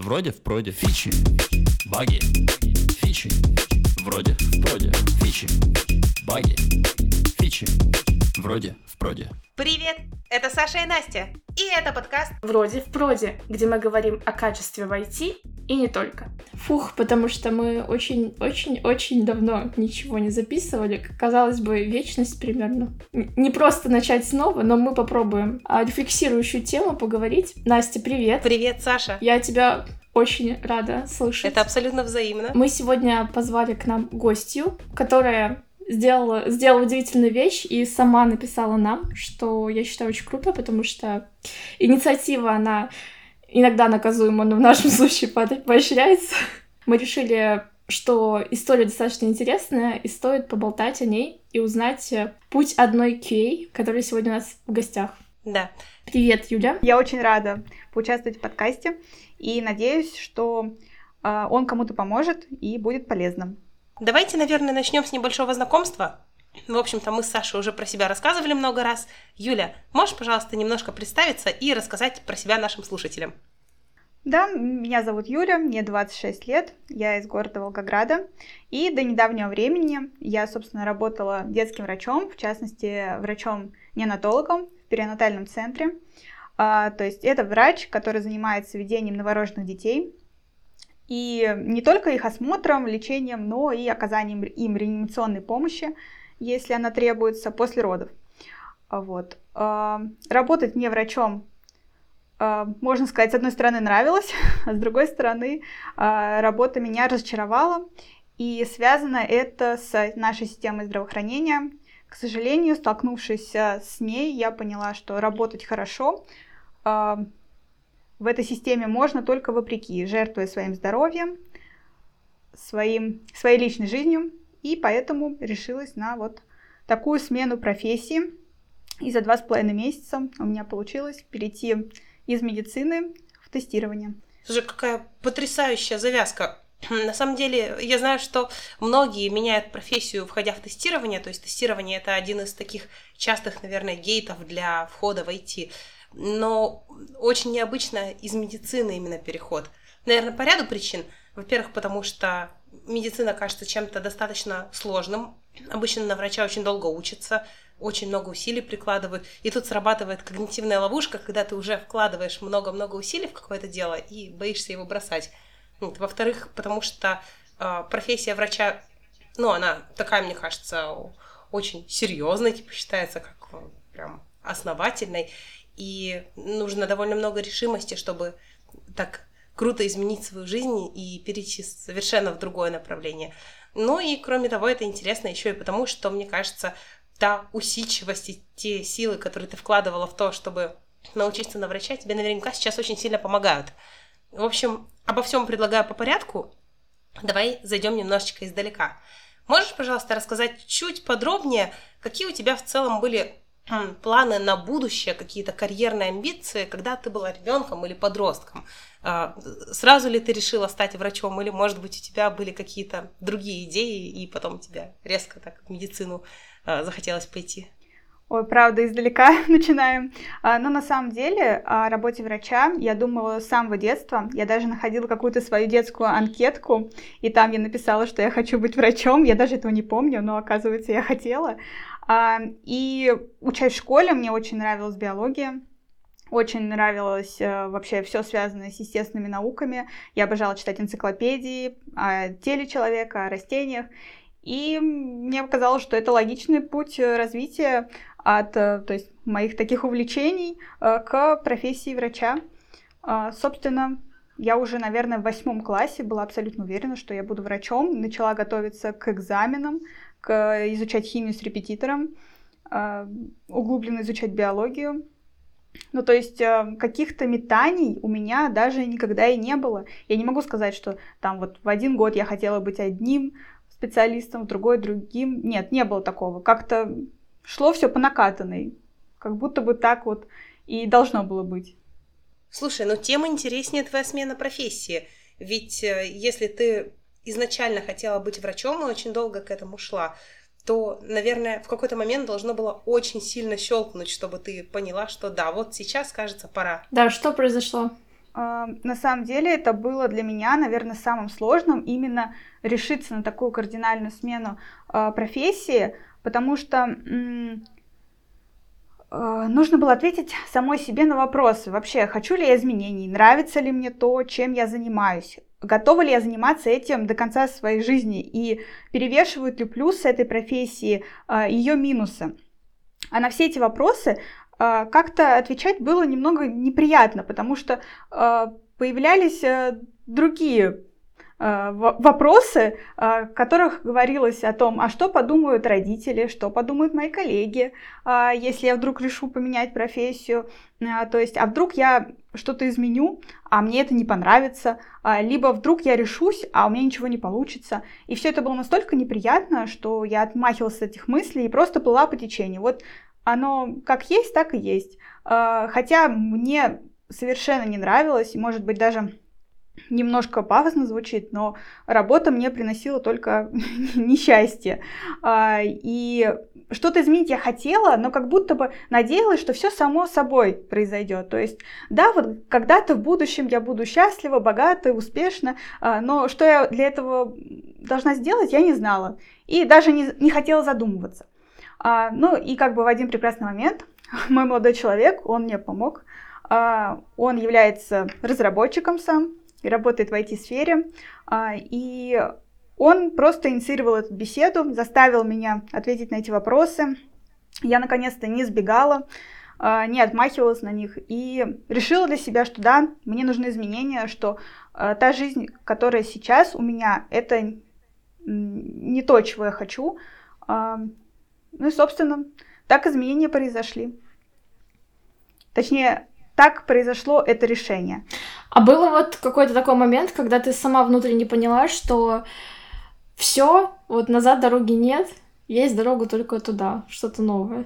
Вроде в проде. Фичи. Баги. Фичи. Вроде в проде. Фичи. Баги. Фичи. Вроде в проде. Привет! Это Саша и Настя. И это подкаст «Вроде в проде», где мы говорим о качестве в IT и не только. Фух, потому что мы очень-очень-очень давно ничего не записывали. Казалось бы, вечность примерно. Не просто начать снова, но мы попробуем рефлексирующую тему поговорить. Настя, привет! Привет, Саша! Я тебя очень рада слышать. Это абсолютно взаимно. Мы сегодня позвали к нам гостью, которая... Сделала удивительную вещь и сама написала нам, что я считаю очень круто, потому что инициатива, она иногда наказуема, но в нашем случае поощряется. Мы решили, что история достаточно интересная, и стоит поболтать о ней и узнать путь одной QA, которая сегодня у нас в гостях. Да. Привет, Юля. Я очень рада поучаствовать в подкасте, и надеюсь, что он кому-то поможет и будет полезным. Давайте, наверное, начнем с небольшого знакомства. В общем-то, мы с Сашей уже про себя рассказывали много раз. Юля, можешь, пожалуйста, немножко представиться и рассказать про себя нашим слушателям? Да, меня зовут Юля, мне 26 лет, я из города Волгограда. И до недавнего времени я, собственно, работала детским врачом, в частности, врачом-неонатологом в перинатальном центре. То есть это врач, который занимается ведением новорожденных детей. И не только их осмотром, лечением, но и оказанием им реанимационной помощи, если она требуется после родов. Вот. Работать мне врачом, можно сказать, с одной стороны нравилось, а с другой стороны работа меня разочаровала. И связано это с нашей системой здравоохранения. К сожалению, столкнувшись с ней, я поняла, что работать хорошо в этой системе можно только вопреки, жертвуя своим здоровьем, своей личной жизнью. И поэтому решилась на вот такую смену профессии. И за 2,5 месяца у меня получилось перейти из медицины в тестирование. Слушай, какая потрясающая завязка. На самом деле, я знаю, что многие меняют профессию, входя в тестирование. То есть тестирование – это один из таких частых, наверное, гейтов для входа в IT. Но очень необычно из медицины именно переход. Наверное, по ряду причин. Во-первых, потому что медицина кажется чем-то достаточно сложным. Обычно на врача очень долго учатся, очень много усилий прикладывают. И тут срабатывает когнитивная ловушка, когда ты уже вкладываешь много-много усилий в какое-то дело и боишься его бросать. Во-вторых, потому что профессия врача, она такая, мне кажется, очень серьезная, считается как прям основательной. И нужно довольно много решимости, чтобы так круто изменить свою жизнь и перейти совершенно в другое направление. Ну и кроме того, это интересно еще и потому, что, мне кажется, та усидчивость и те силы, которые ты вкладывала в то, чтобы научиться на врача, тебе наверняка сейчас очень сильно помогают. В общем, обо всем предлагаю по порядку. Давай зайдем немножечко издалека. Можешь, пожалуйста, рассказать чуть подробнее, какие у тебя в целом были планы на будущее, какие-то карьерные амбиции, когда ты была ребенком или подростком? Сразу ли ты решила стать врачом, или, может быть, у тебя были какие-то другие идеи, и потом тебя резко так в медицину захотелось пойти? Ой, правда, издалека начинаем. Но на самом деле о работе врача я думала с самого детства. Я даже находила какую-то свою детскую анкетку, и там я написала, что я хочу быть врачом. Я даже этого не помню, но, оказывается, я хотела. И учась в школе, мне очень нравилась биология. Очень нравилось вообще все связанное с естественными науками. Я обожала читать энциклопедии о теле человека, о растениях. И мне показалось, что это логичный путь развития от моих таких увлечений к профессии врача. Собственно, я уже, наверное, в 8 классе была абсолютно уверена, что я буду врачом. Начала готовиться к экзаменам, изучать химию с репетитором, углубленно изучать биологию. Каких-то метаний у меня даже никогда и не было. Я не могу сказать, что там вот в 1 год я хотела быть одним специалистом, в другой другим. Нет, не было такого. Как-то шло все по накатанной. Как будто бы так вот и должно было быть. Слушай, тем интереснее твоя смена профессии. Ведь если ты изначально хотела быть врачом и очень долго к этому шла, то, наверное, в какой-то момент должно было очень сильно щелкнуть, чтобы ты поняла, что да, вот сейчас, кажется, пора. Да, что произошло? на самом деле это было для меня, наверное, самым сложным именно решиться на такую кардинальную смену профессии, потому что нужно было ответить самой себе на вопрос, вообще, хочу ли я изменений, нравится ли мне то, чем я занимаюсь, готова ли я заниматься этим до конца своей жизни и перевешивают ли плюсы этой профессии ее минусы. А на все эти вопросы как-то отвечать было немного неприятно, потому что появлялись другие вопросы, в которых говорилось о том, а что подумают родители, что подумают мои коллеги, если я вдруг решу поменять профессию, то есть, а вдруг я что-то изменю, а мне это не понравится, либо вдруг я решусь, а у меня ничего не получится. И все это было настолько неприятно, что я отмахивалась от этих мыслей и просто плыла по течению. Вот оно как есть, так и есть. Хотя мне совершенно не нравилось, и, может быть, даже немножко пафосно звучит, но работа мне приносила только несчастье. И что-то изменить я хотела, но как будто бы надеялась, что все само собой произойдет. То есть, да, вот когда-то в будущем я буду счастлива, богата, успешна, но что я для этого должна сделать, я не знала. И даже не хотела задумываться. Ну и как бы в один прекрасный момент мой молодой человек, он мне помог. Он является разработчиком сам и работает в IT-сфере. И он просто инициировал эту беседу, заставил меня ответить на эти вопросы. Я, наконец-то, не сбегала, не отмахивалась на них. И решила для себя, что да, мне нужны изменения, что та жизнь, которая сейчас у меня, это не то, чего я хочу. Ну и, собственно, так изменения произошли. Точнее, так произошло это решение. А было вот какой-то такой момент, когда ты сама внутренне поняла, что все, вот назад дороги нет, есть дорога только туда, что-то новое.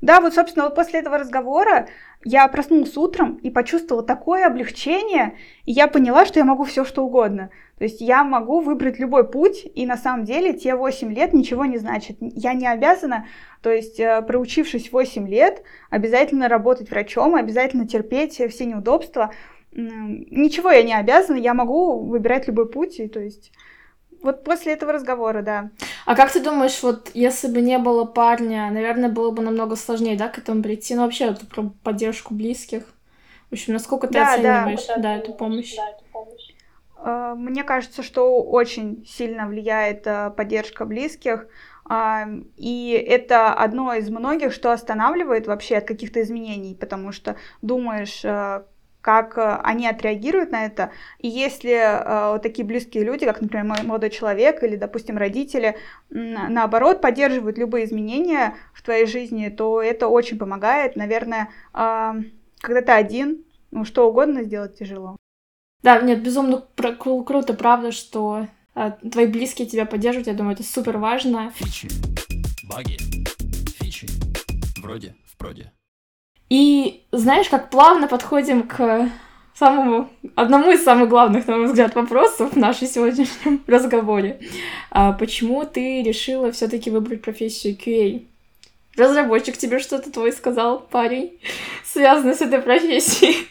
Да, вот, собственно, вот после этого разговора я проснулась утром и почувствовала такое облегчение, и я поняла, что я могу все, что угодно. То есть я могу выбрать любой путь, и на самом деле те 8 лет ничего не значат. Я не обязана, то есть проучившись 8 лет, обязательно работать врачом, обязательно терпеть все неудобства. Ничего я не обязана, я могу выбирать любой путь, и то есть вот после этого разговора, да. А как ты думаешь, вот если бы не было парня, наверное, было бы намного сложнее, да, к этому прийти? Ну, вообще, вот, про поддержку близких. В общем, насколько ты оцениваешь, да, эту помощь? Да, эту помощь. Мне кажется, что очень сильно влияет поддержка близких, и это одно из многих, что останавливает вообще от каких-то изменений, потому что думаешь, как они отреагируют на это, и если такие близкие люди, как, например, мой молодой человек или, допустим, родители, наоборот, поддерживают любые изменения в твоей жизни, то это очень помогает, наверное, когда ты один, ну, что угодно сделать тяжело. Да, нет, безумно круто, правда, что твои близкие тебя поддерживают, я думаю, это супер важно. Фичи, баги, фичи, вроде в проде. И знаешь, как плавно подходим к одному из самых главных, на мой взгляд, вопросов в нашем сегодняшнем разговоре. Почему ты решила все-таки выбрать профессию QA? Разработчик тебе что-то твой сказал, парень, связанный с этой профессией.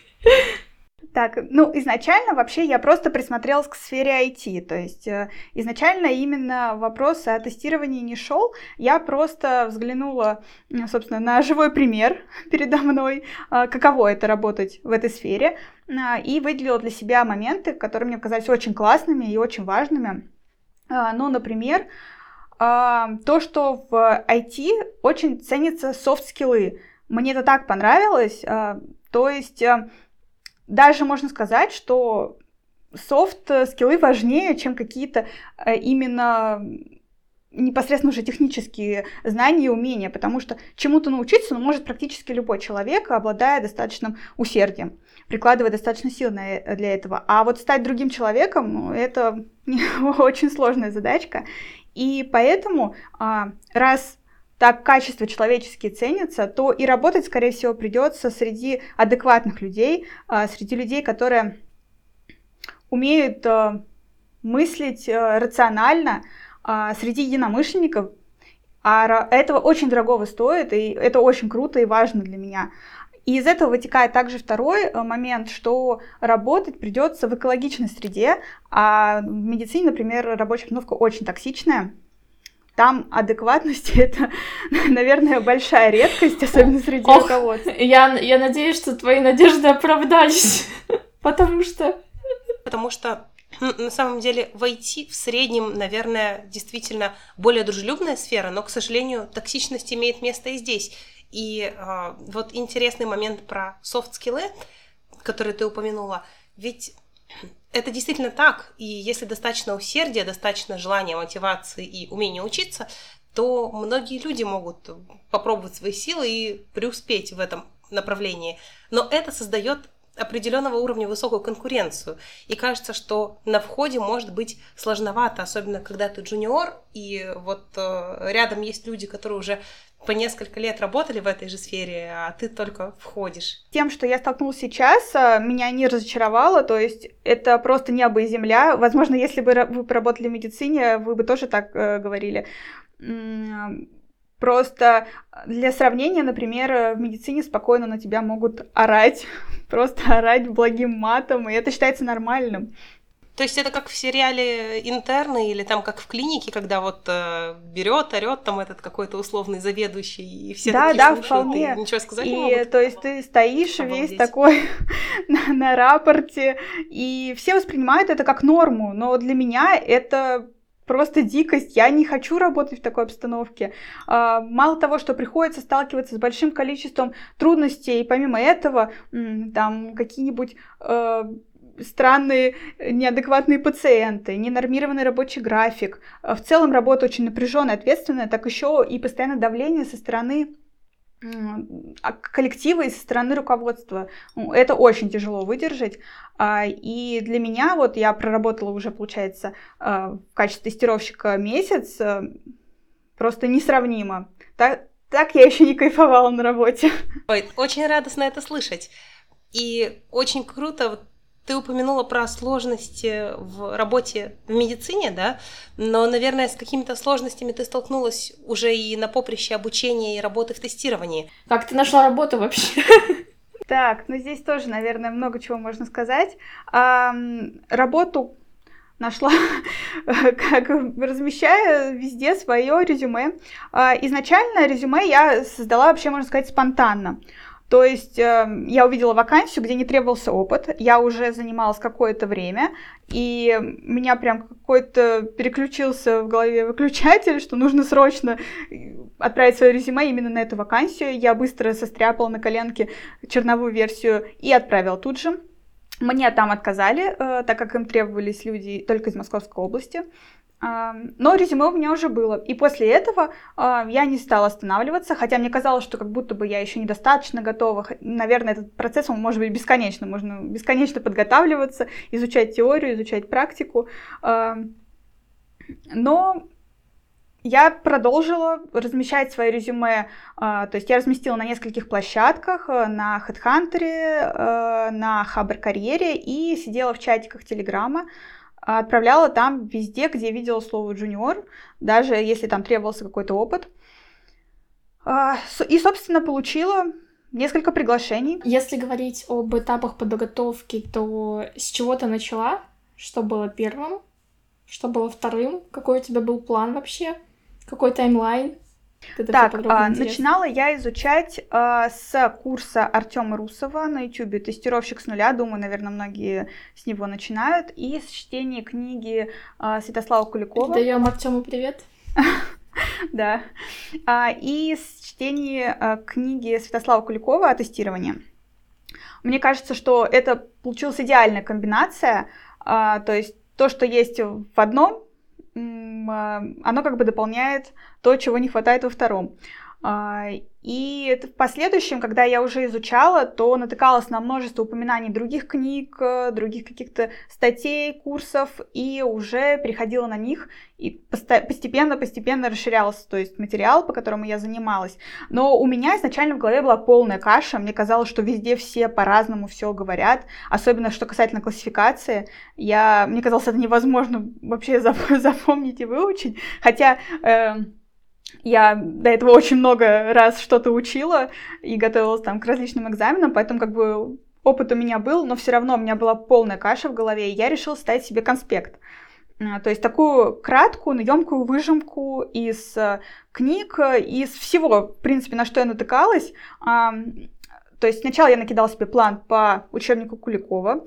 Так, ну, изначально вообще я просто присмотрелась к сфере IT, то есть изначально именно вопрос о тестировании не шел, я просто взглянула, собственно, на живой пример передо мной, каково это работать в этой сфере, и выделила для себя моменты, которые мне казались очень классными и очень важными. Ну, например, то, что в IT очень ценятся софт-скиллы, мне это так понравилось, то есть... Даже можно сказать, что софт-скиллы важнее, чем какие-то именно непосредственно уже технические знания и умения, потому что чему-то научиться может практически любой человек, обладая достаточным усердием, прикладывая достаточно сил для этого. А вот стать другим человеком – это очень сложная задачка. И поэтому, раз так качества человеческие ценятся, то и работать, скорее всего, придется среди адекватных людей, среди людей, которые умеют мыслить рационально, среди единомышленников. А этого очень дорогого стоит, и это очень круто и важно для меня. И из этого вытекает также второй момент, что работать придется в экологичной среде, а в медицине, например, рабочая обстановка очень токсичная. Там адекватность — это, наверное, большая редкость, особенно среди руководства. Я надеюсь, что твои надежды оправдались, потому что на самом деле в IT в среднем, наверное, действительно более дружелюбная сфера, но, к сожалению, токсичность имеет место и здесь. И вот интересный момент про софт-скиллы, который ты упомянула, ведь это действительно так, и если достаточно усердия, достаточно желания, мотивации и умения учиться, то многие люди могут попробовать свои силы и преуспеть в этом направлении. Но это создает определенного уровня высокую конкуренцию, и кажется, что на входе может быть сложновато, особенно когда ты джуниор, и вот рядом есть люди, которые уже по несколько лет работали в этой же сфере, а ты только входишь. Тем, что я столкнулась сейчас, меня не разочаровало, то есть это просто небо и земля. Возможно, если бы вы поработали в медицине, вы бы тоже так говорили. Просто для сравнения, например, в медицине спокойно на тебя могут орать, просто орать благим матом, и это считается нормальным. То есть это как в сериале «Интерны» или там как в клинике, когда вот берет, орет там этот какой-то условный заведующий, и все да, такие да, слушают, вполне. И ничего сказать не могут. То есть ты стоишь весь такой на рапорте, и все воспринимают это как норму, но для меня это просто дикость, я не хочу работать в такой обстановке. Мало того, что приходится сталкиваться с большим количеством трудностей, и помимо этого там какие-нибудь странные, неадекватные пациенты, ненормированный рабочий график. В целом работа очень напряженная, ответственная, так еще и постоянное давление со стороны коллектива и со стороны руководства. Это очень тяжело выдержать. И для меня, вот я проработала уже, получается, в качестве тестировщика месяц, просто несравнимо. Так я еще не кайфовала на работе. Ой, очень радостно это слышать. И очень круто. Ты упомянула про сложности в работе в медицине, да? Но, наверное, с какими-то сложностями ты столкнулась уже и на поприще обучения и работы в тестировании. Как ты нашла работу вообще? Так, ну здесь тоже, наверное, много чего можно сказать. Работу нашла, как размещая везде свое резюме. Изначально резюме я создала вообще, можно сказать, спонтанно. То есть я увидела вакансию, где не требовался опыт, я уже занималась какое-то время, и меня прям какой-то переключился в голове выключатель, что нужно срочно отправить свое резюме именно на эту вакансию. Я быстро состряпала на коленке черновую версию и отправила тут же. Мне там отказали, так как им требовались люди только из Московской области. Но резюме у меня уже было, и после этого я не стала останавливаться, хотя мне казалось, что как будто бы я еще недостаточно готова. Наверное, этот процесс, он может быть бесконечным, можно бесконечно подготавливаться, изучать теорию, изучать практику. Но я продолжила размещать свои резюме, то есть я разместила на нескольких площадках, на HeadHunter, на Хабр Карьере, и сидела в чатиках Телеграма, отправляла там везде, где видела слово «джуниор», даже если там требовался какой-то опыт. И, собственно, получила несколько приглашений. Если говорить об этапах подготовки, то с чего ты начала? Что было первым? Что было вторым? Какой у тебя был план вообще? Какой таймлайн? Так, начинала я изучать с курса Артёма Русова на Ютубе «Тестировщик с нуля». Думаю, наверное, многие с него начинают. И с чтения книги Святослава Куликова. Передаём Артёму привет. Да. И с чтения книги Святослава Куликова о тестировании. Мне кажется, что это получилась идеальная комбинация. То есть то, что есть в одном, оно как бы дополняет то, чего не хватает во втором. И в последующем, когда я уже изучала, то натыкалась на множество упоминаний других книг, других каких-то статей, курсов, и уже переходила на них и постепенно расширялся, то есть материал, по которому я занималась. Но у меня изначально в голове была полная каша, мне казалось, что везде все по-разному все говорят, особенно что касательно классификации. Мне казалось, это невозможно вообще запомнить и выучить, хотя Я до этого очень много раз что-то учила и готовилась там к различным экзаменам, поэтому как бы опыт у меня был, но все равно у меня была полная каша в голове, и я решила составить себе конспект. То есть такую краткую, но емкую выжимку из книг, из всего, в принципе, на что я натыкалась. То есть сначала я накидала себе план по учебнику Куликова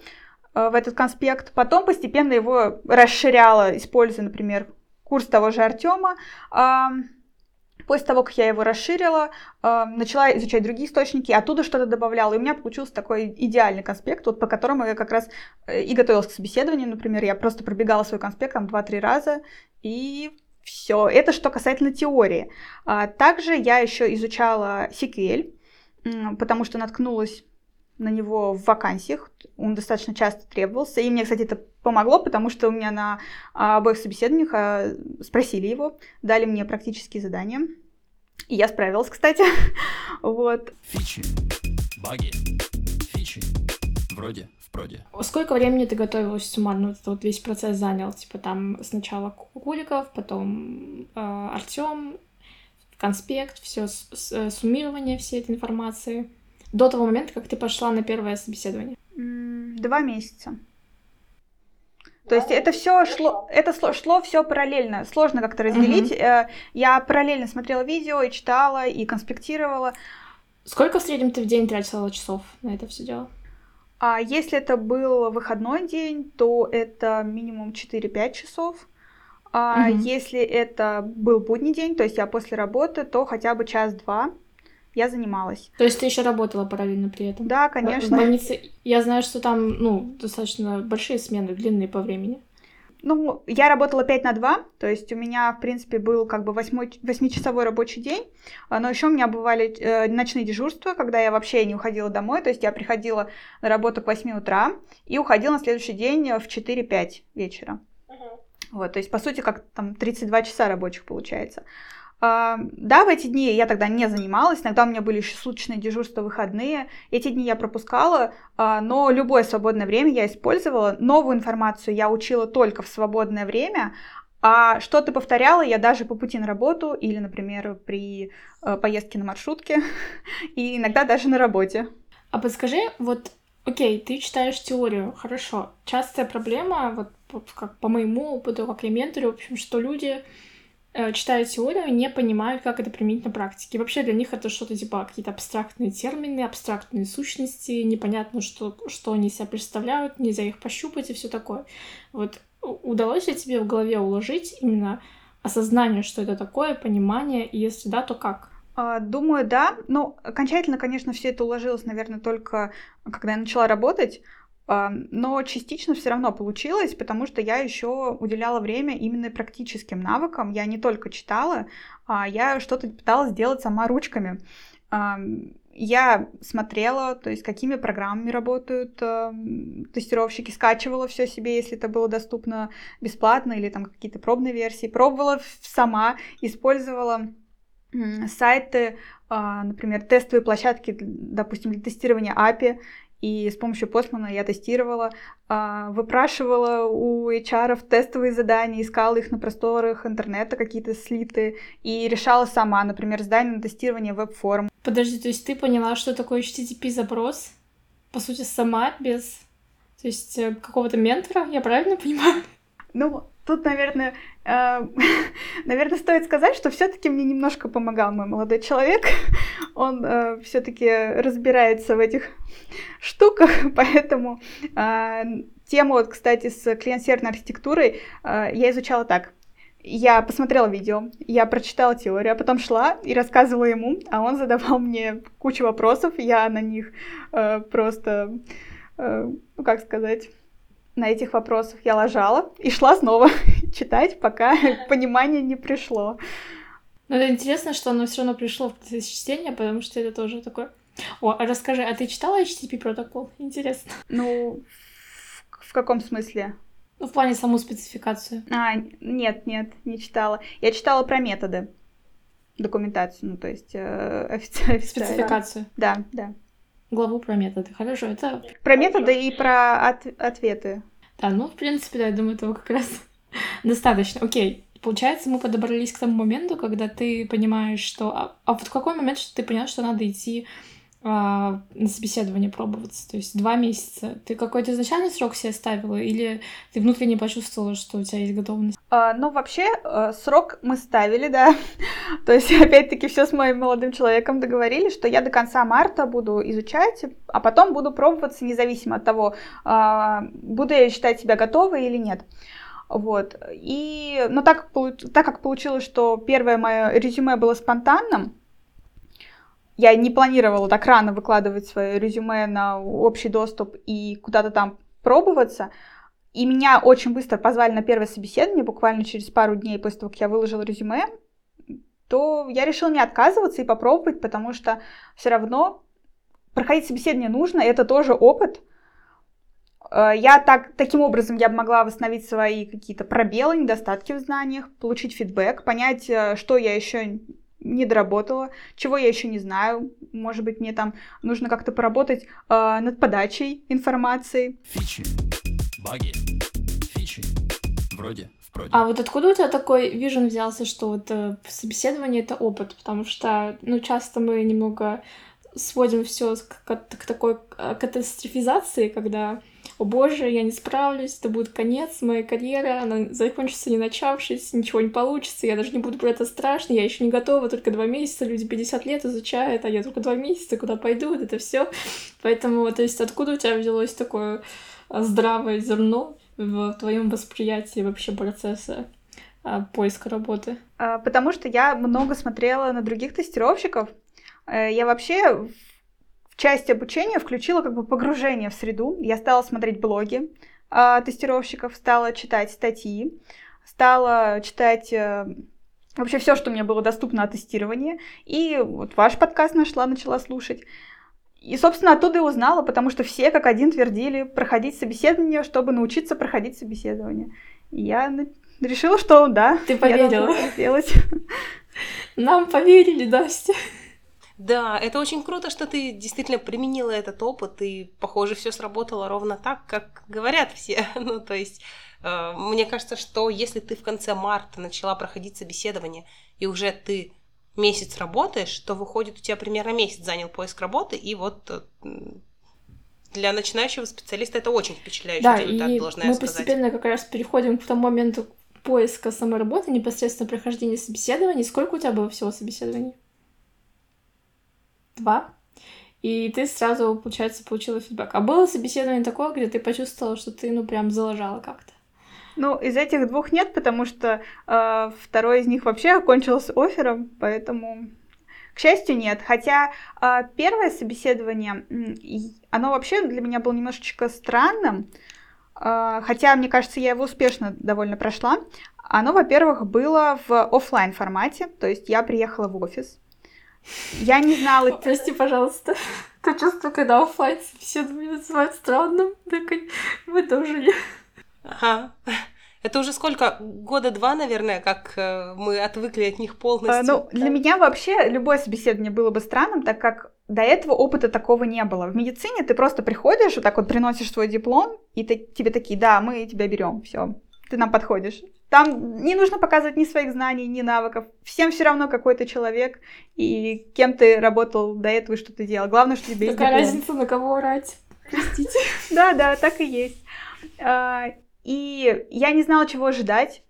в этот конспект, потом постепенно его расширяла, используя, например, курс того же Артёма. После того, как я его расширила, начала изучать другие источники, оттуда что-то добавляла, и у меня получился такой идеальный конспект, вот по которому я как раз и готовилась к собеседованию, например, я просто пробегала свой конспект там 2-3 раза, и все. Это что касательно теории. Также я еще изучала SQL, потому что наткнулась на него в вакансиях, он достаточно часто требовался, и мне, кстати, это помогло, потому что у меня на обоих собеседованиях спросили его, дали мне практические задания, и я справилась, кстати. Вот. Фичи, баги, фичи, вроде в проде. Сколько времени ты готовилась суммарно? Вот этот вот весь процесс занял, типа там сначала Куликов, потом Артём, конспект, все суммирование всей этой информации. До того момента, как ты пошла на первое собеседование? 2 месяца. То есть это все шло, все параллельно, сложно как-то разделить. Угу. Я параллельно смотрела видео и читала, и конспектировала. Сколько в среднем ты в день тратила часов на это все дело? А если это был выходной день, то это минимум 4-5 часов. А если это был будний день, то есть я после работы, то хотя бы 1-2 я занималась. То есть ты еще работала параллельно при этом? Да, конечно. В больнице, я знаю, что там, достаточно большие смены, длинные по времени. Я работала 5/2, то есть у меня, в принципе, был как бы 8-часовой рабочий день, но еще у меня бывали ночные дежурства, когда я вообще не уходила домой, то есть я приходила на работу к 8 утра и уходила на следующий день в 4-5 вечера. Угу. Вот, то есть, по сути, как там 32 часа рабочих получается. Да, в эти дни я тогда не занималась, иногда у меня были еще суточные дежурства, выходные, эти дни я пропускала, но любое свободное время я использовала, новую информацию я учила только в свободное время, а что-то повторяла я даже по пути на работу или, например, при поездке на маршрутке и иногда даже на работе. А подскажи, вот, окей, ты читаешь теорию, хорошо, частая проблема, вот как по моему опыту, как я менторю, в общем, что люди... читают теорию, не понимают, как это применить на практике. Вообще для них это что-то типа какие-то абстрактные термины, абстрактные сущности, непонятно, что они себя представляют, нельзя их пощупать и все такое. Вот удалось ли тебе в голове уложить именно осознание, что это такое, понимание, и если да, то как? Думаю, да. Окончательно, конечно, все это уложилось, наверное, только когда я начала работать, но частично все равно получилось, потому что я еще уделяла время именно практическим навыкам. Я не только читала, я что-то пыталась делать сама ручками. Я смотрела, то есть какими программами работают тестировщики, скачивала все себе, если это было доступно бесплатно, или там какие-то пробные версии, пробовала сама, использовала сайты, например, тестовые площадки, допустим, для тестирования API. И с помощью Postman я тестировала, выпрашивала у HR тестовые задания, искала их на просторах интернета, какие-то слиты, и решала сама, например, задание на тестирование веб-форм. Подожди, то есть ты поняла, что такое HTTP-запрос? По сути, сама, без какого-то ментора, я правильно понимаю? Тут, наверное, стоит сказать, что все-таки мне немножко помогал мой молодой человек. Он все-таки разбирается в этих штуках, поэтому тему, кстати, с клиент-серверной архитектурой я изучала так. Я посмотрела видео, я прочитала теорию, а потом шла и рассказывала ему, а он задавал мне кучу вопросов, я на них на этих вопросах я ложала и шла снова читать, пока понимание не пришло. Это интересно, что оно все равно пришло в процессе чтения, потому что это тоже такое... расскажи, а ты читала HTTP протокол? Интересно. В каком смысле? В плане саму спецификацию. Нет, не читала. Я читала про методы, документацию, официально. Спецификацию? Да. Главу про методы. Хорошо, это... Про методы и про ответы. Да, в принципе, я думаю, этого как раз достаточно. Окей, Получается, мы подобрались к тому моменту, когда ты понимаешь, что... А вот в какой момент что ты понял, что надо идти на собеседование пробоваться? То есть 2 месяца. Ты какой-то изначальный срок себе ставила? Или ты внутренне почувствовала, что у тебя есть готовность? Ну, вообще, срок мы ставили, да. То есть, опять-таки, все с моим молодым человеком договорились, что я до конца марта буду изучать, а потом буду пробоваться независимо от того, буду я считать себя готовой или нет. Вот. И, но так как получилось, что первое мое резюме было спонтанным, я не планировала так рано выкладывать свое резюме на общий доступ и куда-то там пробоваться. И меня очень быстро позвали на первое собеседование, буквально через пару дней после того, как я выложила резюме, то я решила не отказываться и попробовать, потому что все равно проходить собеседование нужно, это тоже опыт. Таким образом я могла восстановить свои какие-то пробелы, недостатки в знаниях, получить фидбэк, понять, что я еще не доработала, чего я еще не знаю. Может быть, мне там нужно как-то поработать над подачей информации. Фичи, баги, фичи, вроде в проде. А вот откуда у тебя такой вижен взялся, что вот собеседование — это опыт? Потому что, часто мы немного сводим все к такой катастрофизации, когда... О боже, я не справлюсь, это будет конец моей карьеры, она закончится не начавшись, ничего не получится, я даже не буду про это страшно, я еще не готова, только 2 месяца, люди 50 лет изучают, а я только 2 месяца, куда пойду, вот это все. Поэтому, то есть, откуда у тебя взялось такое здравое зерно в твоем восприятии вообще процесса поиска работы? Потому что я много смотрела на других тестировщиков, я вообще... В часть обучения включила как бы погружение в среду. Я стала смотреть блоги тестировщиков, стала читать статьи, стала читать вообще все, что мне было доступно о тестировании. И вот ваш подкаст начала слушать. И, собственно, оттуда и узнала, потому что все как один твердили проходить собеседование, чтобы научиться проходить собеседование. И я решила, что да, ты поверила. Я должна это сделать. Нам поверили, Настя. Да, это очень круто, что ты действительно применила этот опыт, и, похоже, все сработало ровно так, как говорят все. Ну, то есть, мне кажется, что если ты в конце марта начала проходить собеседование, и уже ты месяц работаешь, то, выходит, у тебя примерно месяц занял поиск работы, и вот для начинающего специалиста это очень впечатляющий результат, должна я сказать. Да, и мы постепенно как раз переходим к тому моменту поиска самой работы, непосредственно прохождения собеседований. Сколько у тебя было всего собеседований? 2, и ты сразу, получается, получила фидбэк. А было собеседование такое, где ты почувствовала, что ты, прям заложила как-то? Из этих 2 нет, потому что второй из них вообще окончился оффером, поэтому, к счастью, нет. Хотя первое собеседование, оно вообще для меня было немножечко странным, хотя, мне кажется, я его успешно довольно прошла. Оно, во-первых, было в офлайн формате, то есть я приехала в офис. Я не знала... Прости, пожалуйста. То чувство, когда офлайн собеседование называют странным, мы тоже не... Ага. Это уже сколько? 2 года, наверное, как мы отвыкли от них полностью. Для меня вообще любое собеседование было бы странным, так как до этого опыта такого не было. В медицине ты просто приходишь, вот так вот приносишь свой диплом, и тебе такие: да, мы тебя берем, все, ты нам подходишь. Там не нужно показывать ни своих знаний, ни навыков. Всем все равно, какой ты человек и кем ты работал до этого и что ты делал. Главное, что тебе есть диплом. Какая разница, на кого орать? Простите. Да, так и есть. И я не знала, чего ожидать.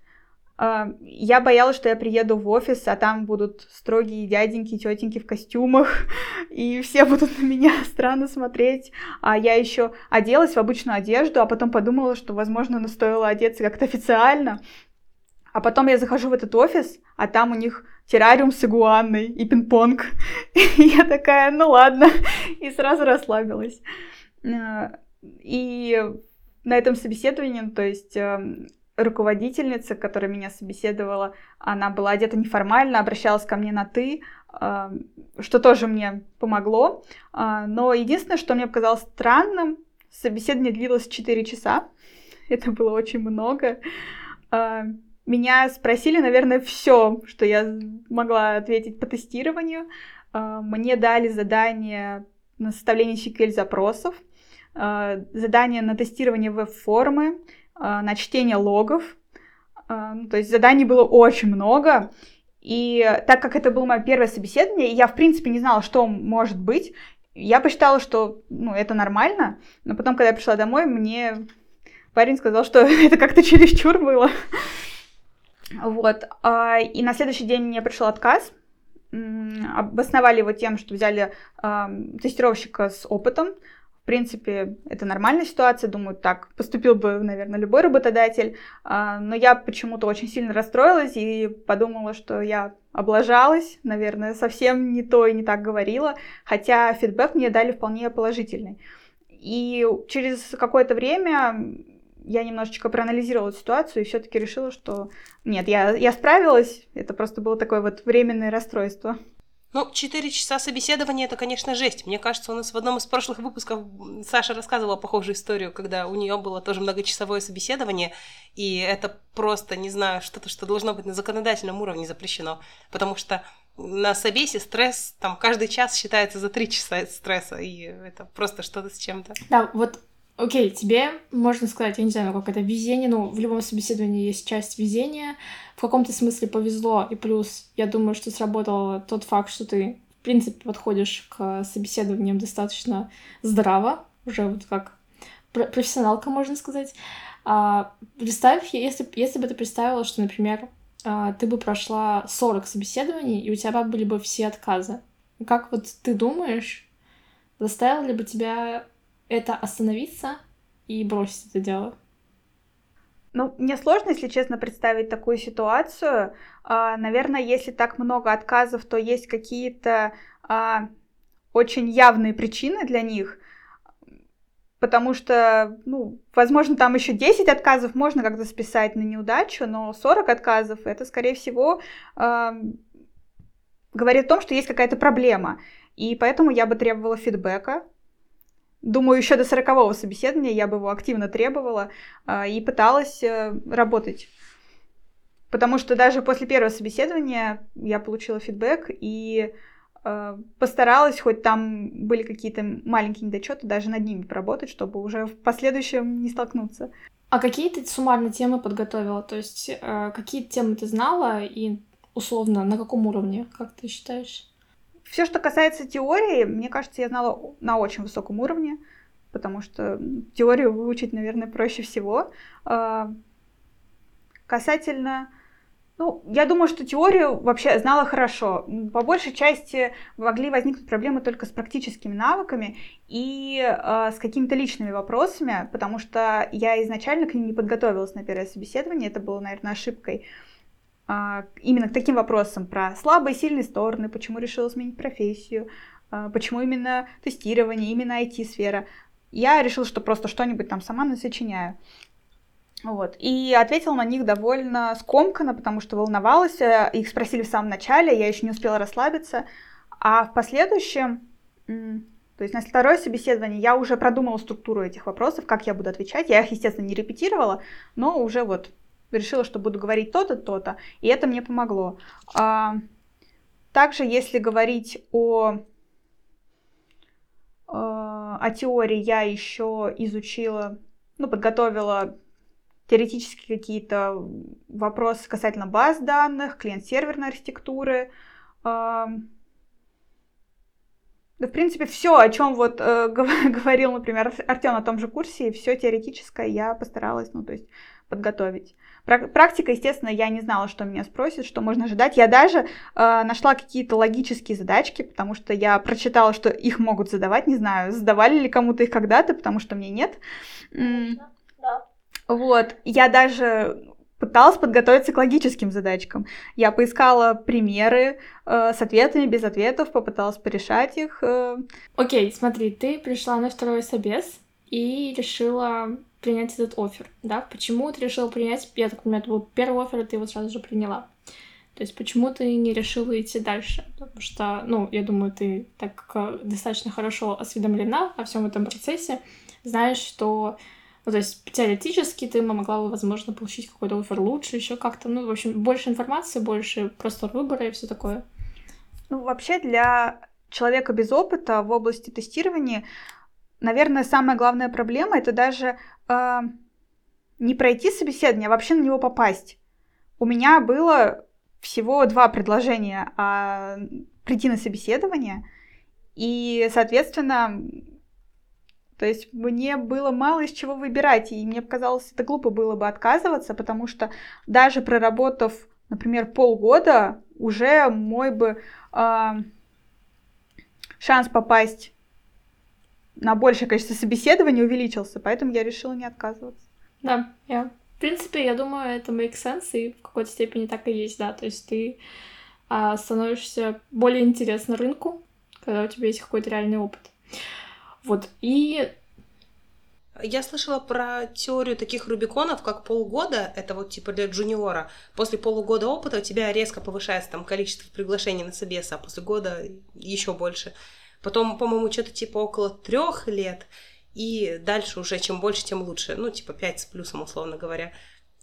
Я боялась, что я приеду в офис, а там будут строгие дяденьки, тетеньки в костюмах, и все будут на меня странно смотреть. А я еще оделась в обычную одежду, а потом подумала, что, возможно, стоило одеться как-то официально. А потом я захожу в этот офис, а там у них террариум с игуаной и пинг-понг. И я такая: ну ладно, и сразу расслабилась. И на этом собеседовании, то есть... Руководительница, которая меня собеседовала, она была одета неформально, обращалась ко мне на «ты», что тоже мне помогло. Но единственное, что мне показалось странным, собеседование длилось 4 часа. Это было очень много. Меня спросили, наверное, все, что я могла ответить по тестированию. Мне дали задание на составление SQL-запросов, задание на тестирование веб-формы, на чтение логов, То есть заданий было очень много. И так как это было мое первое собеседование, я, в принципе, не знала, что может быть. Я посчитала, что это нормально. Но потом, когда я пришла домой, мне парень сказал, что это как-то чересчур было. Вот. И на следующий день мне пришел отказ. Обосновали его тем, что взяли тестировщика с опытом. В принципе, это нормальная ситуация, думаю, так поступил бы, наверное, любой работодатель, но я почему-то очень сильно расстроилась и подумала, что я облажалась, наверное, совсем не то и не так говорила, хотя фидбэк мне дали вполне положительный. И через какое-то время я немножечко проанализировала ситуацию и все-таки решила, что нет, я справилась, это просто было такое вот временное расстройство. 4 часа собеседования – это, конечно, жесть. Мне кажется, у нас в одном из прошлых выпусков Саша рассказывала похожую историю, когда у нее было тоже многочасовое собеседование, и это просто, не знаю, что-то, что должно быть на законодательном уровне запрещено, потому что на собесе стресс, там, каждый час считается за 3 часа стресса, и это просто что-то с чем-то. Да, вот, окей, тебе, можно сказать, я не знаю, как это, везение, в любом собеседовании есть часть везения, в каком-то смысле повезло, и плюс, я думаю, что сработал тот факт, что ты, в принципе, подходишь к собеседованиям достаточно здраво, уже вот как профессионалка, можно сказать. Представь, если бы ты представила, что, например, ты бы прошла 40 собеседований, и у тебя были бы все отказы. Как вот ты думаешь, заставило ли бы тебя это остановиться и бросить это дело? Мне сложно, если честно, представить такую ситуацию. Наверное, если так много отказов, то есть какие-то очень явные причины для них, потому что, возможно, там еще 10 отказов можно как-то списать на неудачу, но 40 отказов — это, скорее всего, говорит о том, что есть какая-то проблема. И поэтому я бы требовала фидбэка. Думаю, еще до 40-го собеседования я бы его активно требовала и пыталась работать. Потому что даже после первого собеседования я получила фидбэк и постаралась, хоть там были какие-то маленькие недочеты, даже над ними поработать, чтобы уже в последующем не столкнуться. А какие ты суммарно темы подготовила? То есть какие темы ты знала и условно на каком уровне, как ты считаешь? Все, что касается теории, мне кажется, я знала на очень высоком уровне, потому что теорию выучить, наверное, проще всего. Касательно... я думаю, что теорию вообще знала хорошо. По большей части могли возникнуть проблемы только с практическими навыками и с какими-то личными вопросами, потому что я изначально к ним не подготовилась на первое собеседование, это было, наверное, ошибкой. Именно к таким вопросам про слабые и сильные стороны, почему решила сменить профессию, почему именно тестирование, именно IT-сфера. Я решила, что просто что-нибудь там сама насочиняю. Вот. И ответила на них довольно скомканно, потому что волновалась. Их спросили в самом начале, я еще не успела расслабиться. А в последующем, то есть на второе собеседование, я уже продумала структуру этих вопросов, как я буду отвечать. Я их, естественно, не репетировала, но уже вот... решила, что буду говорить то-то, то-то, и это мне помогло. Также, если говорить о теории, я еще изучила, подготовила теоретически какие-то вопросы касательно баз данных, клиент-серверной архитектуры. В принципе, все, о чем вот говорил, например, Артём на том же курсе, и все теоретическое я постаралась, подготовить. Практика, естественно, я не знала, что меня спросят, что можно ожидать. Я даже нашла какие-то логические задачки, потому что я прочитала, что их могут задавать. Не знаю, задавали ли кому-то их когда-то, потому что мне нет. Да. Вот. Я даже пыталась подготовиться к логическим задачкам. Я поискала примеры с ответами, без ответов, попыталась порешать их. Окей, смотри, ты пришла на второй собес и решила... принять этот оффер, да? Почему ты решила принять? Я так понимаю, это был первый оффер, и ты его сразу же приняла. То есть почему ты не решила идти дальше? Потому что, я думаю, ты так как достаточно хорошо осведомлена о всем этом процессе, знаешь, что, то есть теоретически ты могла бы, возможно, получить какой-то оффер лучше, еще как-то, в общем, больше информации, больше простор выбора и все такое. Вообще для человека без опыта в области тестирования, наверное, самая главная проблема — это даже не пройти собеседование, а вообще на него попасть. У меня было всего 2 предложения прийти на собеседование, и, соответственно, то есть мне было мало из чего выбирать, и мне показалось, это глупо было бы отказываться, потому что даже проработав, например, полгода, уже мой бы шанс попасть на большее количество собеседований увеличился, поэтому я решила не отказываться. Да, я. В принципе, я думаю, это make sense, и в какой-то степени так и есть, да, то есть ты становишься более интересным рынку, когда у тебя есть какой-то реальный опыт. Вот, и... Я слышала про теорию таких рубиконов, как полгода, это вот типа для джуниора. После полугода опыта у тебя резко повышается там количество приглашений на собес, а после года еще больше. Потом, по-моему, что-то типа около 3 лет, и дальше уже чем больше, тем лучше. Ну, типа 5 с плюсом, условно говоря.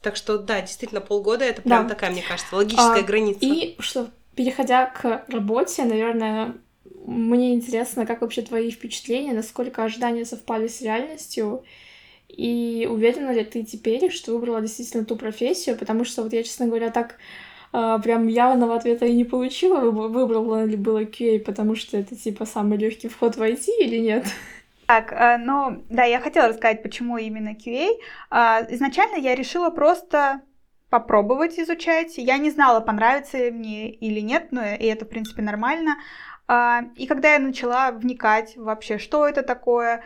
Так что, да, действительно, полгода — это прям такая, мне кажется, логическая граница. И что, переходя к работе, наверное, мне интересно, как вообще твои впечатления, насколько ожидания совпали с реальностью, и уверена ли ты теперь, что выбрала действительно ту профессию, потому что вот я, честно говоря, так... прям явного ответа я не получила, выбрала ли было QA, потому что это типа самый легкий вход в IT или нет? Так, ну, да, я хотела рассказать, почему именно QA. Изначально я решила просто попробовать изучать. Я не знала, понравится мне или нет, но и это, в принципе, нормально. И когда я начала вникать вообще, что это такое,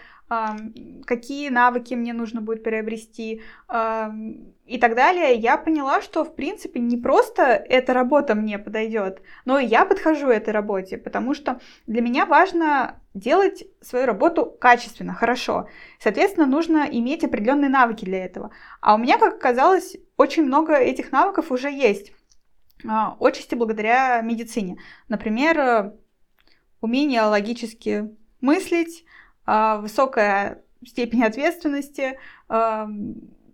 какие навыки мне нужно будет приобрести и так далее, я поняла, что, в принципе, не просто эта работа мне подойдет, но и я подхожу этой работе, потому что для меня важно делать свою работу качественно, хорошо. Соответственно, нужно иметь определенные навыки для этого. А у меня, как оказалось, очень много этих навыков уже есть, отчасти благодаря медицине. Например, умение логически мыслить, высокая степень ответственности,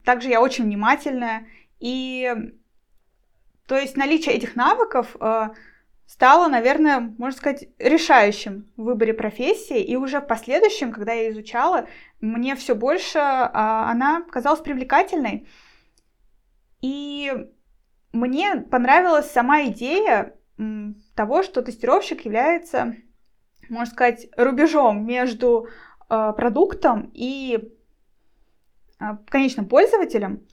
также я очень внимательная, и то есть наличие этих навыков стало, наверное, можно сказать, решающим в выборе профессии, и уже в последующем, когда я изучала, мне все больше она казалась привлекательной, и мне понравилась сама идея того, что тестировщик является, можно сказать, рубежом между продуктом и конечным пользователем.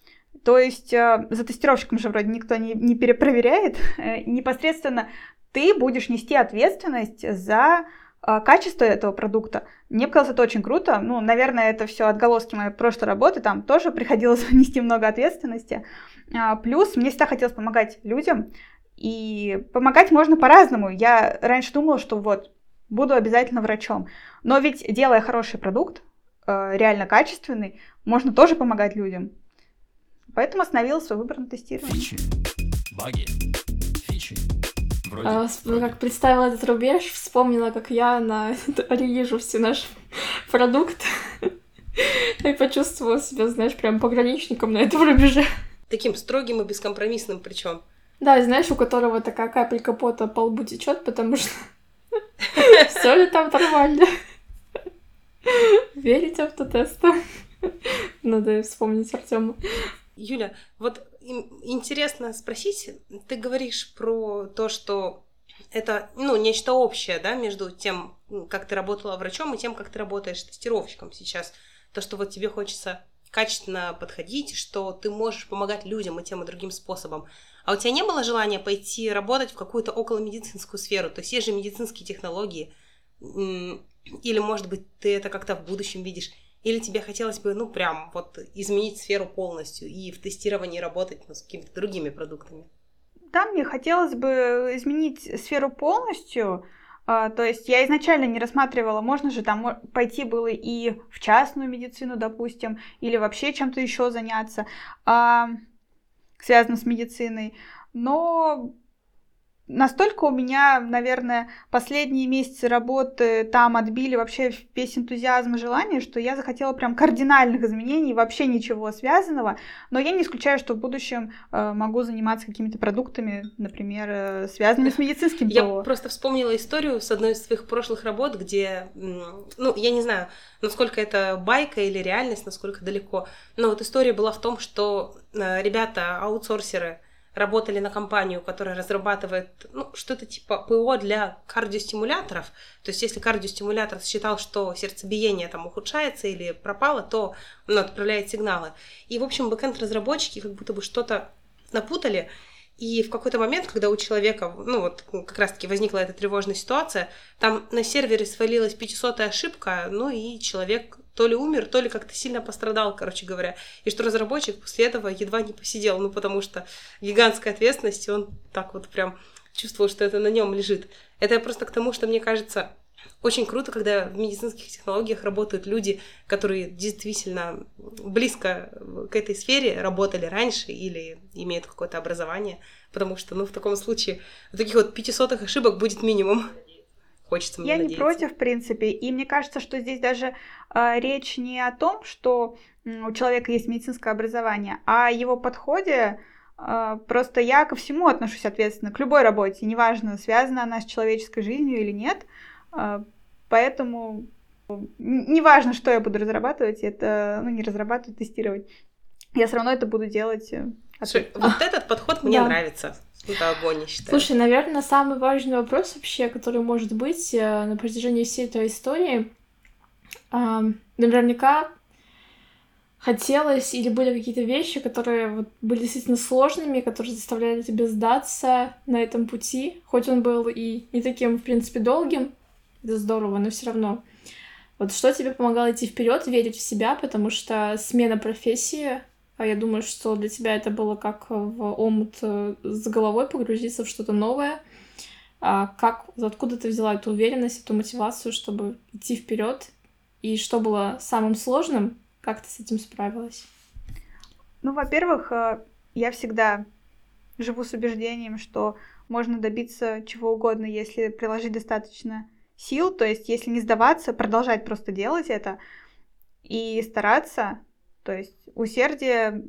То есть за тестировщиком же вроде никто не перепроверяет. Непосредственно ты будешь нести ответственность за качество этого продукта. Мне показалось это очень круто. Ну, наверное, это все отголоски моей прошлой работы. Там тоже приходилось нести много ответственности. Плюс мне всегда хотелось помогать людям. И помогать можно по-разному. Я раньше думала, что вот, буду обязательно врачом. Но ведь, делая хороший продукт, реально качественный, можно тоже помогать людям. Поэтому остановила свой выбор на тестировании. Фичи, баги, фичи. Как представила этот рубеж, вспомнила, как я релижу все наш продукт. И почувствовала себя, знаешь, прям пограничником на этом рубеже. Таким строгим и бескомпромиссным причем. Да, знаешь, у которого такая капелька пота по лбу течет, потому что все ли там нормально? Верить автотестам? Надо вспомнить Артёма. Юля, вот интересно спросить, ты говоришь про то, что это, ну, нечто общее, да, между тем, как ты работала врачом, и тем, как ты работаешь тестировщиком сейчас. То, что вот тебе хочется качественно подходить, что ты можешь помогать людям и тем, и другим способом. А у тебя не было желания пойти работать в какую-то околомедицинскую сферу? То есть есть же медицинские технологии. Или, может быть, ты это как-то в будущем видишь? Или тебе хотелось бы, ну, прям вот изменить сферу полностью и в тестировании работать, ну, с какими-то другими продуктами? Да, мне хотелось бы изменить сферу полностью. То есть я изначально не рассматривала, можно же там пойти было и в частную медицину, допустим, или вообще чем-то еще заняться, связанным с медициной. Но настолько у меня, наверное, последние месяцы работы там отбили вообще весь энтузиазм и желание, что я захотела прям кардинальных изменений, вообще ничего связанного. Но я не исключаю, что в будущем могу заниматься какими-то продуктами, например, связанными с медицинским. Я просто вспомнила историю с одной из своих прошлых работ, где, ну, я не знаю, насколько это байка или реальность, насколько далеко, но вот история была в том, что ребята-аутсорсеры работали на компанию, которая разрабатывает что-то типа ПО для кардиостимуляторов. То есть если кардиостимулятор считал, что сердцебиение там ухудшается или пропало, то он отправляет сигналы. И, в общем, бэкэнд-разработчики как будто бы что-то напутали. И в какой-то момент, когда у человека, как раз-таки возникла эта тревожная ситуация, там на сервере свалилась 500-я ошибка, и человек то ли умер, то ли как-то сильно пострадал, короче говоря. И что разработчик после этого едва не посидел, потому что гигантская ответственность, и он так вот прям чувствовал, что это на нем лежит. Это просто к тому, что мне кажется очень круто, когда в медицинских технологиях работают люди, которые действительно близко к этой сфере работали раньше или имеют какое-то образование, потому что, в таком случае таких 500 ошибок будет минимум. Хочется мне надеяться. Я не против, в принципе, и мне кажется, что здесь даже речь не о том, что у человека есть медицинское образование, а о его подходе. Просто я ко всему отношусь ответственно, к любой работе, неважно, связана она с человеческой жизнью или нет. Поэтому неважно, что я буду разрабатывать, это, не разрабатывать, тестировать. Я все равно это буду делать. Слушай, этот подход мне нравится. Это огонь, я считаю. Слушай, наверное, самый важный вопрос вообще, который может быть на протяжении всей этой истории. Наверняка хотелось или были какие-то вещи, которые были действительно сложными, которые заставляли тебя сдаться на этом пути, хоть он был и не таким, в принципе, долгим. Это здорово, но все равно. Что тебе помогало идти вперед, верить в себя, потому что смена профессии, я думаю, что для тебя это было как в омут с головой погрузиться в что-то новое. Откуда ты взяла эту уверенность, эту мотивацию, чтобы идти вперед? И что было самым сложным? Как ты с этим справилась? Во-первых, я всегда живу с убеждением, что можно добиться чего угодно, если приложить достаточно сил, то есть если не сдаваться, продолжать просто делать это и стараться, то есть усердие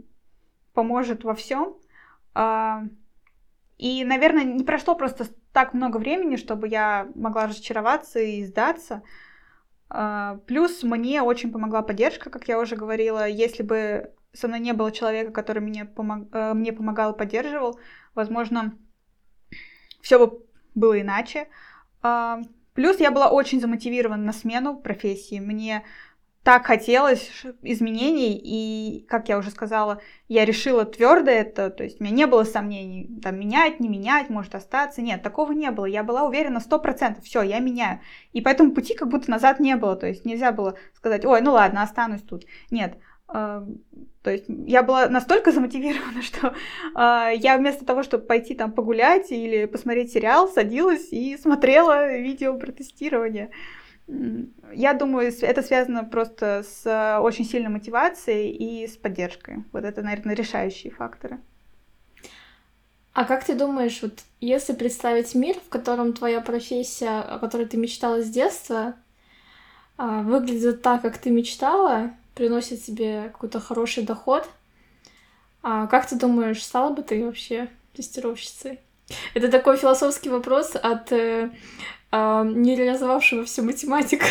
поможет во всем. И, наверное, не прошло просто так много времени, чтобы я могла разочароваться и сдаться. Плюс мне очень помогла поддержка, как я уже говорила. Если бы со мной не было человека, который мне помогал и поддерживал, возможно, все бы было иначе. Плюс я была очень замотивирована на смену профессии. Мне так хотелось изменений, и, как я уже сказала, я решила твердо это, то есть у меня не было сомнений, менять, не менять, может остаться. Нет, такого не было. Я была уверена 100%, все, я меняю. И поэтому пути как будто назад не было, то есть нельзя было сказать, ой, ладно, останусь тут. Нет, то есть я была настолько замотивирована, что я вместо того, чтобы пойти там погулять или посмотреть сериал, садилась и смотрела видео про тестирование. Я думаю, это связано просто с очень сильной мотивацией и с поддержкой. Это, наверное, решающие факторы. А как ты думаешь, если представить мир, в котором твоя профессия, о которой ты мечтала с детства, выглядит так, как ты мечтала, приносит тебе какой-то хороший доход, как ты думаешь, стала бы ты вообще тестировщицей? Это такой философский вопрос от не реализовавшегося математика.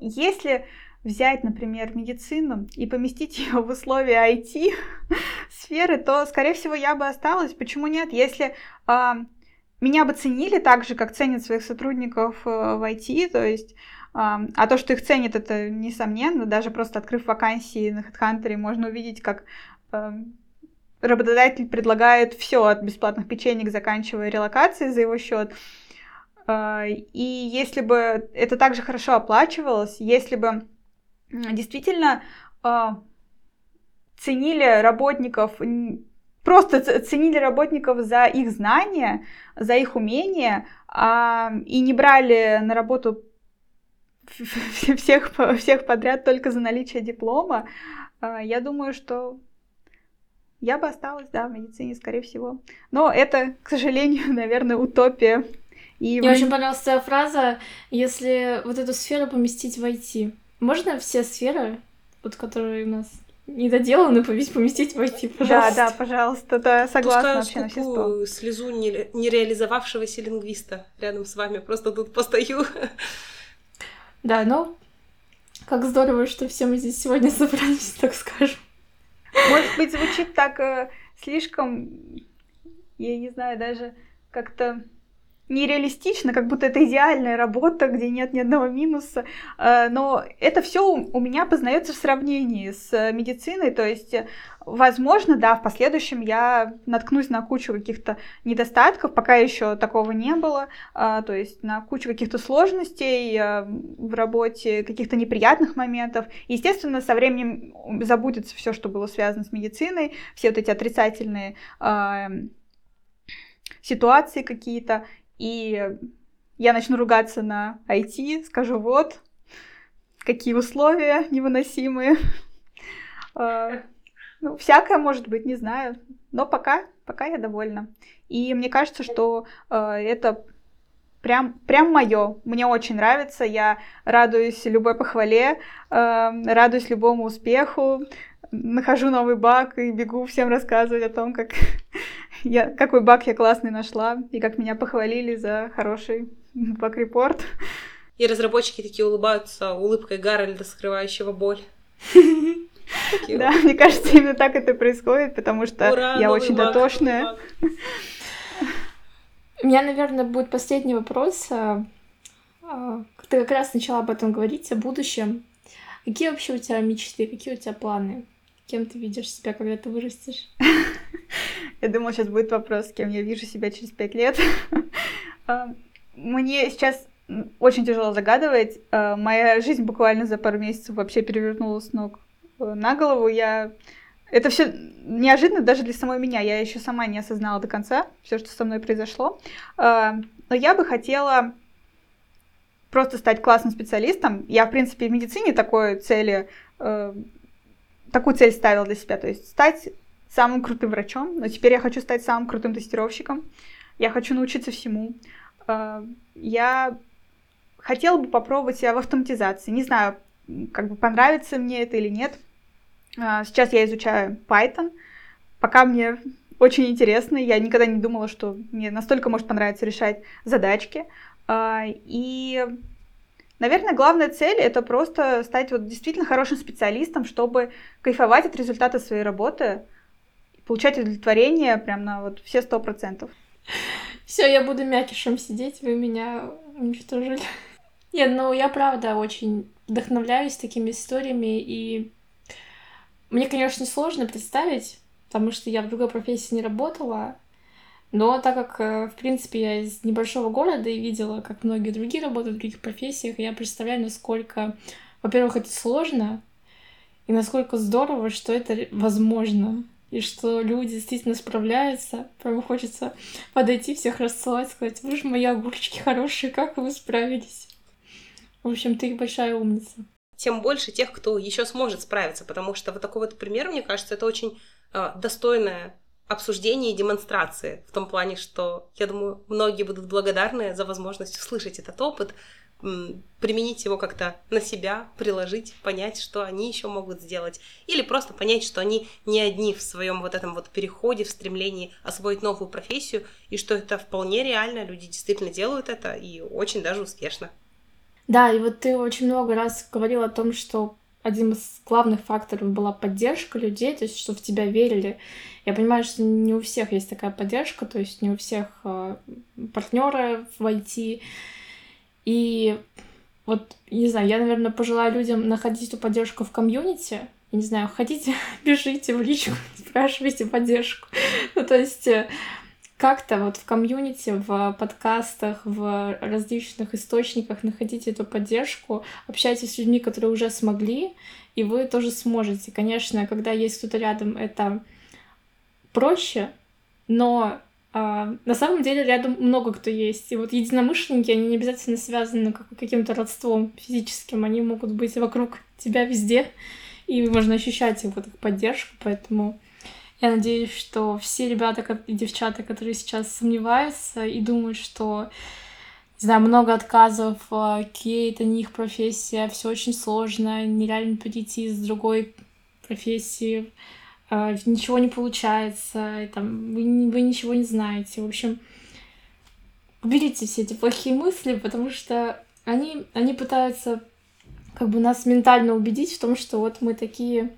Если взять, например, медицину и поместить ее в условия IT сферы, то, скорее всего, я бы осталась. Почему нет? Если меня бы ценили так же, как ценят своих сотрудников в IT, то есть а то, что их ценят, это несомненно. Даже просто открыв вакансии на HeadHunter, можно увидеть, как работодатель предлагает все от бесплатных печенек, заканчивая релокацией за его счет. И если бы это также хорошо оплачивалось, если бы действительно ценили работников за их знания, за их умения, и не брали на работу всех подряд только за наличие диплома, я думаю, что я бы осталась, в медицине, скорее всего. Но это, к сожалению, наверное, утопия. Мне очень понравилась твоя фраза, если эту сферу поместить в IT. Можно все сферы, которые у нас недоделаны, поместить в IT, пожалуйста? Да, пожалуйста, да, согласна вообще на все 100. Пускаю слезу нереализовавшегося лингвиста рядом с вами, просто тут постою. Да, как здорово, что все мы здесь сегодня собрались, так скажем. Может быть, звучит так слишком, я не знаю, даже как-то нереалистично, как будто это идеальная работа, где нет ни одного минуса, но это все у меня познается в сравнении с медициной, то есть, возможно, да, в последующем я наткнусь на кучу каких-то недостатков, пока еще такого не было, то есть на кучу каких-то сложностей в работе, каких-то неприятных моментов. Естественно, со временем забудется все, что было связано с медициной, все вот эти отрицательные ситуации какие-то, и я начну ругаться на IT, скажу, вот, какие условия невыносимые. Ну, всякое может быть, не знаю, но пока я довольна. И мне кажется, что это прям мое, мне очень нравится, я радуюсь любой похвале, радуюсь любому успеху, нахожу новый баг и бегу всем рассказывать о том, как... какой баг я классный нашла, и как меня похвалили за хороший баг-репорт. И разработчики такие улыбаются улыбкой Гарольда, скрывающего боль. Да, мне кажется, именно так это происходит, потому что я очень дотошная. У меня, наверное, будет последний вопрос. Ты как раз начала об этом говорить, о будущем. Какие вообще у тебя мечты, какие у тебя планы? Кем ты видишь себя, когда ты вырастешь? Я думала, сейчас будет вопрос, кем я вижу себя через 5 лет. Мне сейчас очень тяжело загадывать. Моя жизнь буквально за пару месяцев вообще перевернулась с ног на голову. Это все неожиданно даже для самой меня. Я еще сама не осознала до конца все, что со мной произошло. Но я бы хотела просто стать классным специалистом. Я, в принципе, в медицине такую цель ставила для себя, то есть стать самым крутым врачом, но теперь я хочу стать самым крутым тестировщиком, я хочу научиться всему, я хотела бы попробовать себя в автоматизации, не знаю, как бы понравится мне это или нет, сейчас я изучаю Python, пока мне очень интересно, я никогда не думала, что мне настолько может понравиться решать задачки, и... Наверное, главная цель — это просто стать вот действительно хорошим специалистом, чтобы кайфовать от результата своей работы, получать удовлетворение прям на вот все 100%. Все, я буду мякишем сидеть, вы меня уничтожили. Нет, ну я правда очень вдохновляюсь такими историями, и мне, конечно, сложно представить, потому что я в другой профессии не работала, но так как, в принципе, я из небольшого города и видела, как многие другие работают в других профессиях, я представляю, насколько, во-первых, это сложно, и насколько здорово, что это возможно, и что люди действительно справляются. Прямо хочется подойти, всех расцеловать, сказать: «Вы же мои огурчики хорошие, как вы справились?» В общем, ты большая умница. Тем больше тех, кто еще сможет справиться, потому что вот такой вот пример, мне кажется, это очень достойное обсуждения и демонстрации, в том плане, что, я думаю, многие будут благодарны за возможность услышать этот опыт, применить его как-то на себя, приложить, понять, что они еще могут сделать, или просто понять, что они не одни в своем вот этом вот переходе, в стремлении освоить новую профессию, и что это вполне реально, люди действительно делают это, и очень даже успешно. Да, и вот ты очень много раз говорила о том, что один из главных факторов была поддержка людей, то есть, что в тебя верили. Я понимаю, что не у всех есть такая поддержка, то есть не у всех партнеры в IT. И вот, не знаю, я, наверное, пожелаю людям находить эту поддержку в комьюнити. Я не знаю, хотите, бежите в личку, спрашивайте поддержку. Ну, то есть как-то вот в комьюнити, в подкастах, в различных источниках находите эту поддержку, общайтесь с людьми, которые уже смогли, и вы тоже сможете. Конечно, когда есть кто-то рядом, это проще, но на самом деле рядом много кто есть. И вот единомышленники, они не обязательно связаны каким-то родством физическим, они могут быть вокруг тебя везде, и можно ощущать их, вот, их поддержку, поэтому... Я надеюсь, что все ребята и девчата, которые сейчас сомневаются и думают, что, не знаю, много отказов, QA — это не их профессия, все очень сложно, нереально перейти из другой профессии, ничего не получается, там, вы ничего не знаете. В общем, уберите все эти плохие мысли, потому что они пытаются как бы нас ментально убедить в том, что вот мы такие...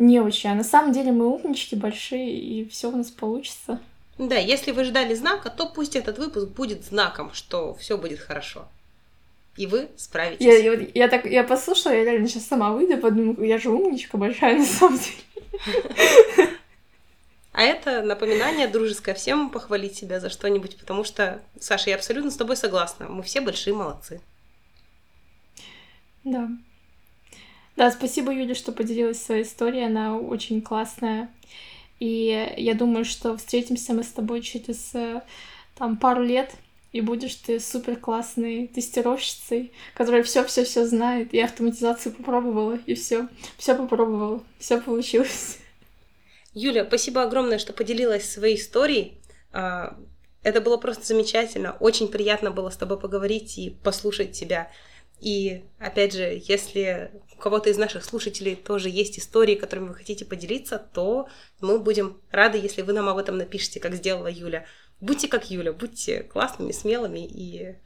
неучи. А на самом деле мы умнички большие, и все у нас получится. Да, если вы ждали знака, то пусть этот выпуск будет знаком, что все будет хорошо. И вы справитесь. Я послушала, я реально сейчас сама выйду, подумаю, я же умничка большая на самом деле. А это напоминание дружеское всем похвалить себя за что-нибудь, потому что, Саша, я абсолютно с тобой согласна. Мы все большие молодцы. Да. Да, спасибо, Юля, что поделилась своей историей. Она очень классная. И я думаю, что встретимся мы с тобой через там, пару лет, и будешь ты супер классной тестировщицей, которая все знает. Я автоматизацию попробовала, и все попробовала, все получилось. Юля, спасибо огромное, что поделилась своей историей. Это было просто замечательно. Очень приятно было с тобой поговорить и послушать тебя. И, опять же, если у кого-то из наших слушателей тоже есть истории, которыми вы хотите поделиться, то мы будем рады, если вы нам об этом напишите, как сделала Юля. Будьте как Юля, будьте классными, смелыми и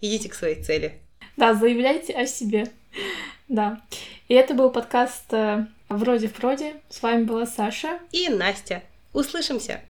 идите к своей цели. Да, заявляйте о себе. Да. И это был подкаст «Вроде в проде». С вами была Саша и Настя. Услышимся!